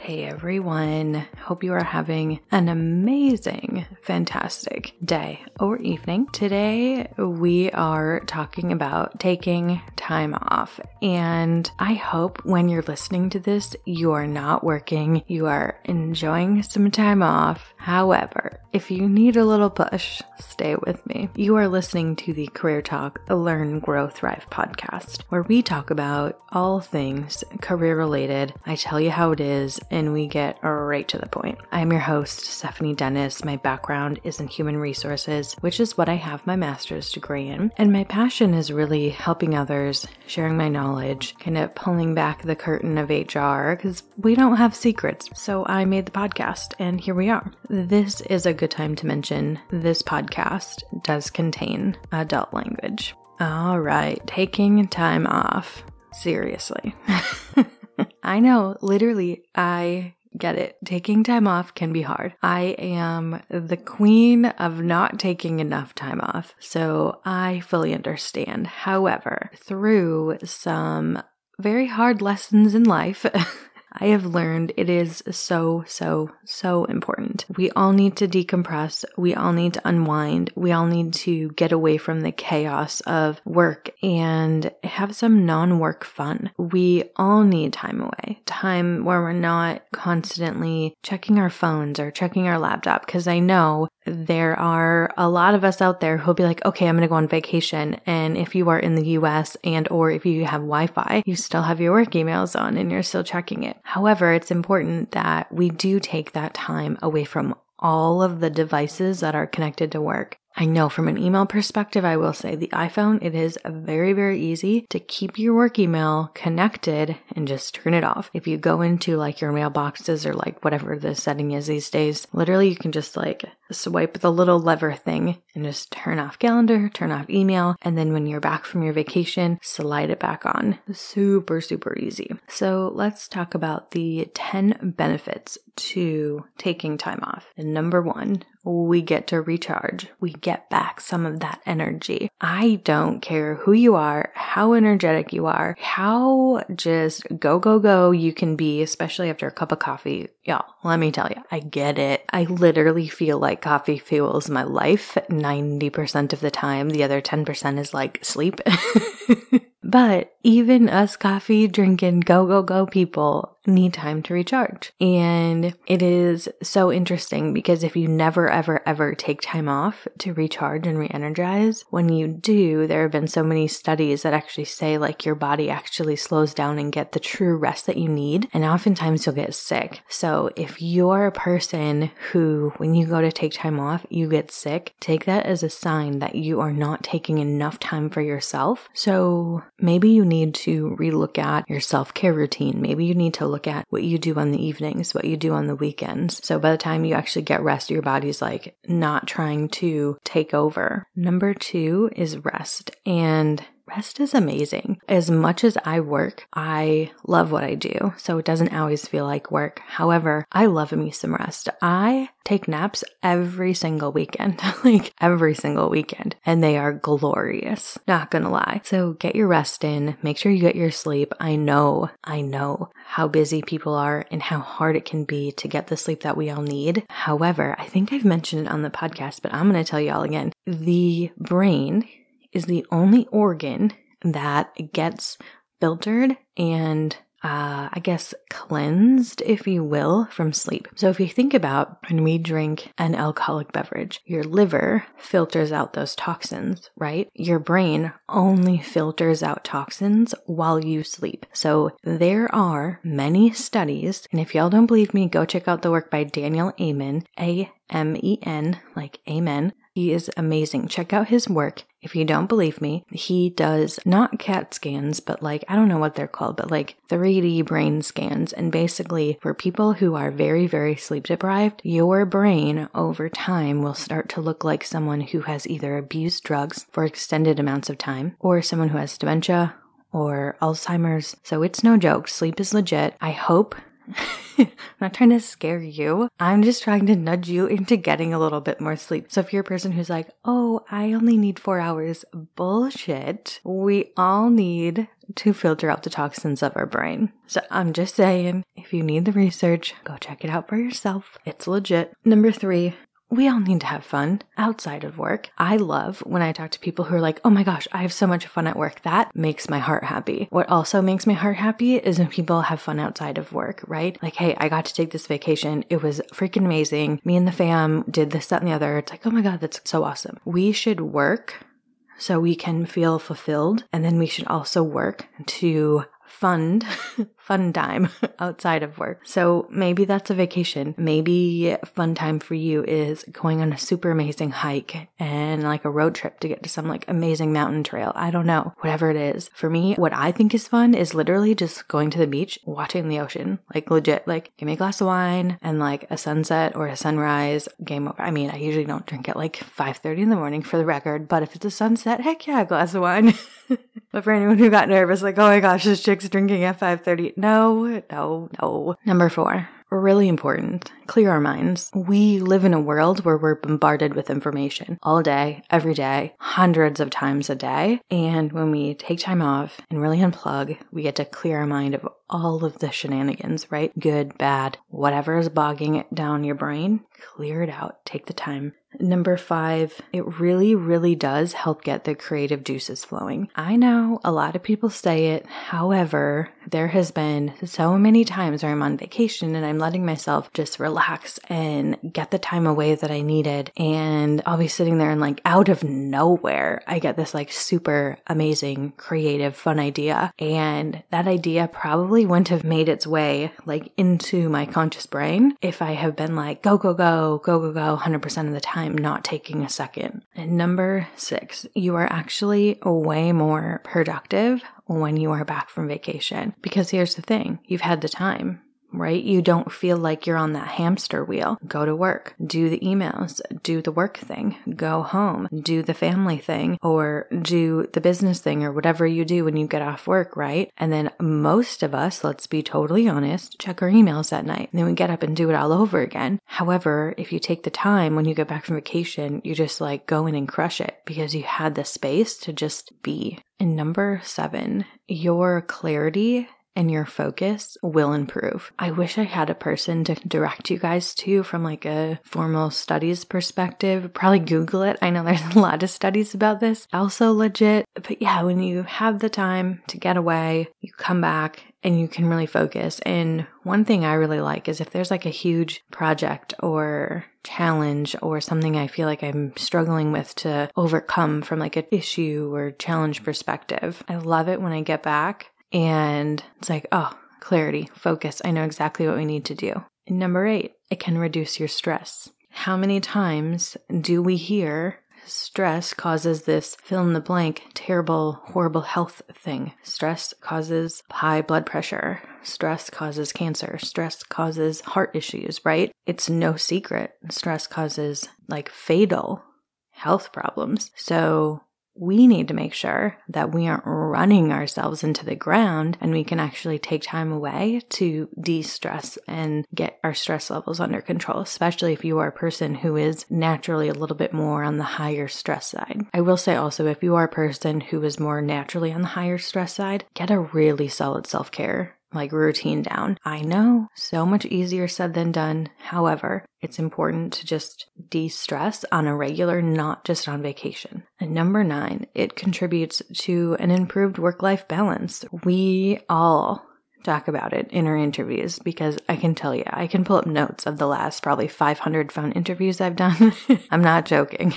Hey everyone, hope you are having an amazing, fantastic day or evening. Today we are talking about taking time off, and I hope when you're listening to this, you are not working, you are enjoying some time off. However, if you need a little push, stay with me. You are listening to the Career Talk Learn, Grow, Thrive podcast, where we talk about all things career related. I tell you how it is, and we get right to the point. I'm your host, Stephanie Dennis. My background is in human resources, which is what I have my master's degree in. And my passion is really helping others, sharing my knowledge, kind of pulling back the curtain of HR, because we don't have secrets. So I made the podcast, and here we are. This is a good time to mention this podcast does contain adult language. All right, taking time off. Seriously. I know, literally, I get it. Taking time off can be hard. I am the queen of not taking enough time off, so I fully understand. However, through some very hard lessons in life, I have learned it is so important. We all need to decompress. We all need to unwind. We all need to get away from the chaos of work and have some non-work fun. We all need time away, time where we're not constantly checking our phones or checking our laptop, because I know there are a lot of us out there who'll be like, okay, I'm going to go on vacation. And if you are in the US and or if you have Wi-Fi, you still have your work emails on and you're still checking it. However, it's important that we do take that time away from all of the devices that are connected to work. I know from an email perspective, I will say the iPhone, it is very easy to keep your work email connected and just turn it off. If you go into like your mailboxes or like whatever the setting is these days, literally you can just like swipe the little lever thing and just turn off calendar, turn off email. And then when you're back from your vacation, slide it back on. Super easy. So let's talk about the 10 benefits to taking time off. And number one, we get to recharge. We get back some of that energy. I don't care who you are, how energetic you are, how just go you can be, especially after a cup of coffee. Y'all, let me tell you, I get it. I literally feel like coffee fuels my life 90% of the time. The other 10% is like sleep. But even us coffee drinking, go people need time to recharge. And it is so interesting because if you never, ever take time off to recharge and re-energize, when you do, there have been so many studies that actually say like your body actually slows down and get the true rest that you need. And oftentimes you'll get sick. So if you're a person who, when you go to take time off, you get sick, take that as a sign that you are not taking enough time for yourself. So maybe you need to relook at your self-care routine. Maybe you need to look at what you do on the evenings, what you do on the weekends. So by the time you actually get rest, your body's like not trying to take over. Number two is rest. And rest is amazing. As much as I work, I love what I do. So it doesn't always feel like work. However, I love me some rest. I take naps every single weekend, like every single weekend, and they are glorious. Not gonna lie. So get your rest in, make sure you get your sleep. I know how busy people are and how hard it can be to get the sleep that we all need. However, I think I've mentioned it on the podcast, but I'm gonna tell y'all again, the brain is the only organ that gets filtered and I guess cleansed, if you will, from sleep. So if you think about when we drink an alcoholic beverage, your liver filters out those toxins, right? Your brain only filters out toxins while you sleep. So there are many studies, and if y'all don't believe me, go check out the work by Daniel Amen, A-M-E-N, like amen. He is amazing. Check out his work. If you don't believe me, he does not CAT scans, but like, I don't know what they're called, but like 3D brain scans. And basically for people who are very, very sleep deprived, your brain over time will start to look like someone who has either abused drugs for extended amounts of time or someone who has dementia or Alzheimer's. So it's no joke. Sleep is legit. I hope. I'm not trying to scare you. I'm just trying to nudge you into getting a little bit more sleep. So if you're a person who's like, oh, I only need 4 hours, bullshit. We all need to filter out the toxins of our brain. So I'm just saying, if you need the research, go check it out for yourself. It's legit. Number 3. We all need to have fun outside of work. I love when I talk to people who are like, oh my gosh, I have so much fun at work. That makes my heart happy. What also makes my heart happy is when people have fun outside of work, right? Like, hey, I got to take this vacation. It was freaking amazing. Me and the fam did this, that, and the other. It's like, oh my God, that's so awesome. We should work so we can feel fulfilled. And then we should also work to fun time outside of work. So maybe that's a vacation. Maybe fun time for you is going on a super amazing hike and like a road trip to get to some like amazing mountain trail. I don't know, whatever it is. For me, what I think is fun is literally just going to the beach, watching the ocean, like legit, like give me a glass of wine and like a sunset or a sunrise, game over. I mean, I usually don't drink at like 5:30 in the morning for the record, but if it's a sunset, heck yeah, a glass of wine. But for anyone who got nervous, like, oh my gosh, this chick's drinking at 5:30. No. Number 4. Really important. Clear our minds. We live in a world where we're bombarded with information all day, every day, hundreds of times a day. And when we take time off and really unplug, we get to clear our mind of all of the shenanigans, right? Good, bad, whatever is bogging it down your brain, clear it out. Take the time. Number 5, it really, really does help get the creative juices flowing. I know a lot of people say it. However, there has been so many times where I'm on vacation and I'm letting myself just relax and get the time away that I needed. And I'll be sitting there and like out of nowhere, I get this like super amazing, creative, fun idea. And that idea probably wouldn't have made its way like into my conscious brain if I have been like, go, 100% of the time, not taking a second. And number 6, you are actually way more productive when you are back from vacation. Because here's the thing, you've had the time, right? You don't feel like you're on that hamster wheel. Go to work, do the emails, do the work thing, go home, do the family thing, or do the business thing, or whatever you do when you get off work, right? And then most of us, let's be totally honest, check our emails at night, and then we get up and do it all over again. However, if you take the time when you get back from vacation, you just like go in and crush it because you had the space to just be. And number 7, your clarity and your focus will improve. I wish I had a person to direct you guys to from like a formal studies perspective. Probably Google it. I know there's a lot of studies about this. Also legit. But yeah, when you have the time to get away, you come back and you can really focus. And one thing I really like is if there's like a huge project or challenge or something I feel like I'm struggling with to overcome from like an issue or challenge perspective. I love it when I get back and it's like, oh, clarity, focus. I know exactly what we need to do. And number 8, it can reduce your stress. How many times do we hear stress causes this fill in the blank, terrible, horrible health thing? Stress causes high blood pressure. Stress causes cancer. Stress causes heart issues, right? It's no secret. Stress causes like fatal health problems. So we need to make sure that we aren't running ourselves into the ground and we can actually take time away to de-stress and get our stress levels under control, especially if you are a person who is naturally a little bit more on the higher stress side. I will say also, if you are a person who is more naturally on the higher stress side, get a really solid self-care like routine down. I know, so much easier said than done. However, it's important to just de-stress on a regular, not just on vacation. And number 9, it contributes to an improved work-life balance. We all talk about it in our interviews because I can tell you, I can pull up notes of the last probably 500 phone interviews I've done. I'm not joking.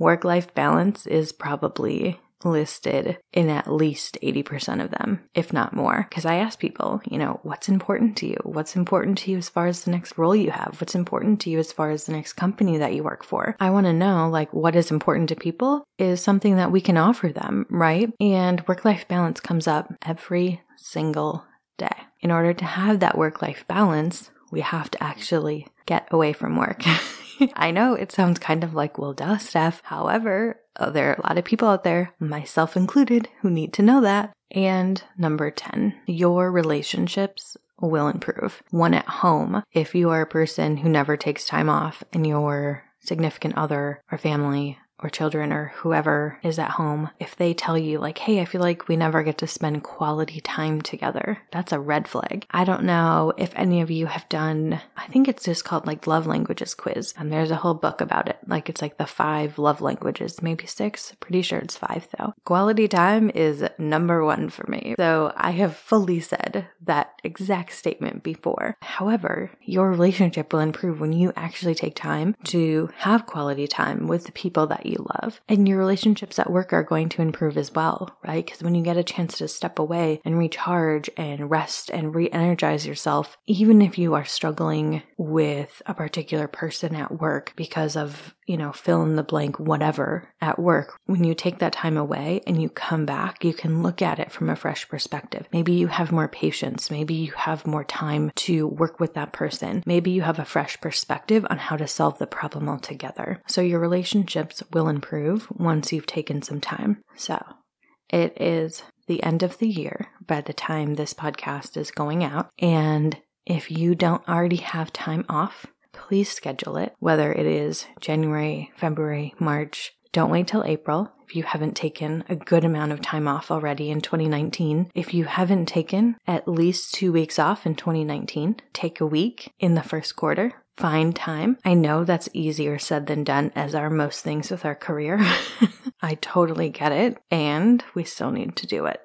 Work-life balance is probably listed in at least 80% of them, if not more. Because I ask people, you know, what's important to you? What's important to you as far as the next role you have? What's important to you as far as the next company that you work for? I want to know, like, what is important to people is something that we can offer them, right? And work-life balance comes up every single day. In order to have that work-life balance, we have to actually get away from work. I know it sounds kind of like, well, duh, Steph. However, there are a lot of people out there, myself included, who need to know that. And number 10, your relationships will improve. One at home, if you are a person who never takes time off and your significant other or family or children or whoever is at home, if they tell you like, hey, I feel like we never get to spend quality time together, that's a red flag. I don't know if any of you have done, I think it's just called like love languages quiz. And there's a whole book about it. Like it's like the 5 love languages, maybe 6. Pretty sure it's 5 though. Quality time is number 1 for me. So I have fully said that exact statement before. However, your relationship will improve when you actually take time to have quality time with the people that you love. And your relationships at work are going to improve as well, right? Because when you get a chance to step away and recharge and rest and re-energize yourself, even if you are struggling with a particular person at work because of, you know, fill in the blank, whatever at work, when you take that time away and you come back, you can look at it from a fresh perspective. Maybe you have more patience. Maybe you have more time to work with that person. Maybe you have a fresh perspective on how to solve the problem altogether. So your relationships will improve once you've taken some time. So it is the end of the year by the time this podcast is going out. And if you don't already have time off, please schedule it, whether it is January, February, March. Don't wait till April if you haven't taken a good amount of time off already in 2019. If you haven't taken at least 2 weeks off in 2019, take a week in the first quarter. Find time. I know that's easier said than done, as are most things with our career. I totally get it, and we still need to do it.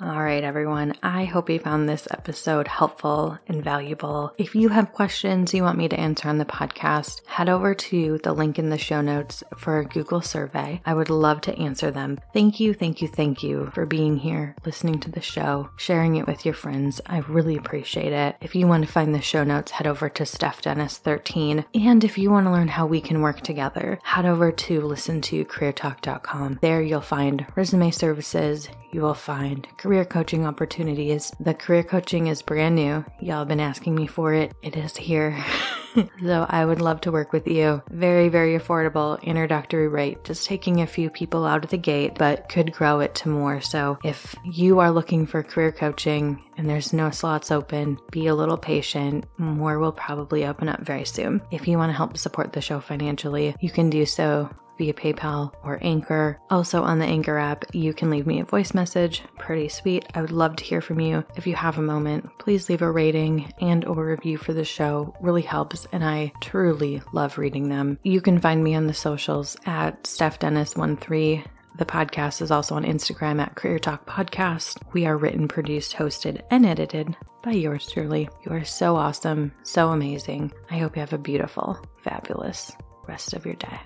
All right, everyone. I hope you found this episode helpful and valuable. If you have questions you want me to answer on the podcast, head over to the link in the show notes for a Google survey. I would love to answer them. Thank you, thank you, thank you for being here, listening to the show, sharing it with your friends. I really appreciate it. If you want to find the show notes, head over to Steph Dennis 13. And if you want to learn how we can work together, head over to listen to careertalk.com. There you'll find resume services. You will find career coaching opportunities. The career coaching is brand new. Y'all have been asking me for it. It is here. So I would love to work with you. Very, very affordable introductory rate, just taking a few people out of the gate, but could grow it to more. So if you are looking for career coaching and there's no slots open, be a little patient. More will probably open up very soon. If you want to help support the show financially, you can do so via PayPal or Anchor. Also on the Anchor app, you can leave me a voice message. Pretty sweet. I would love to hear from you. If you have a moment, please leave a rating and or review for the show. Really helps, and I truly love reading them. You can find me on the socials at StephDennis13. The podcast is also on Instagram at Career Talk Podcast. We are written, produced, hosted, and edited by yours truly. You are so awesome, so amazing. I hope you have a beautiful, fabulous rest of your day.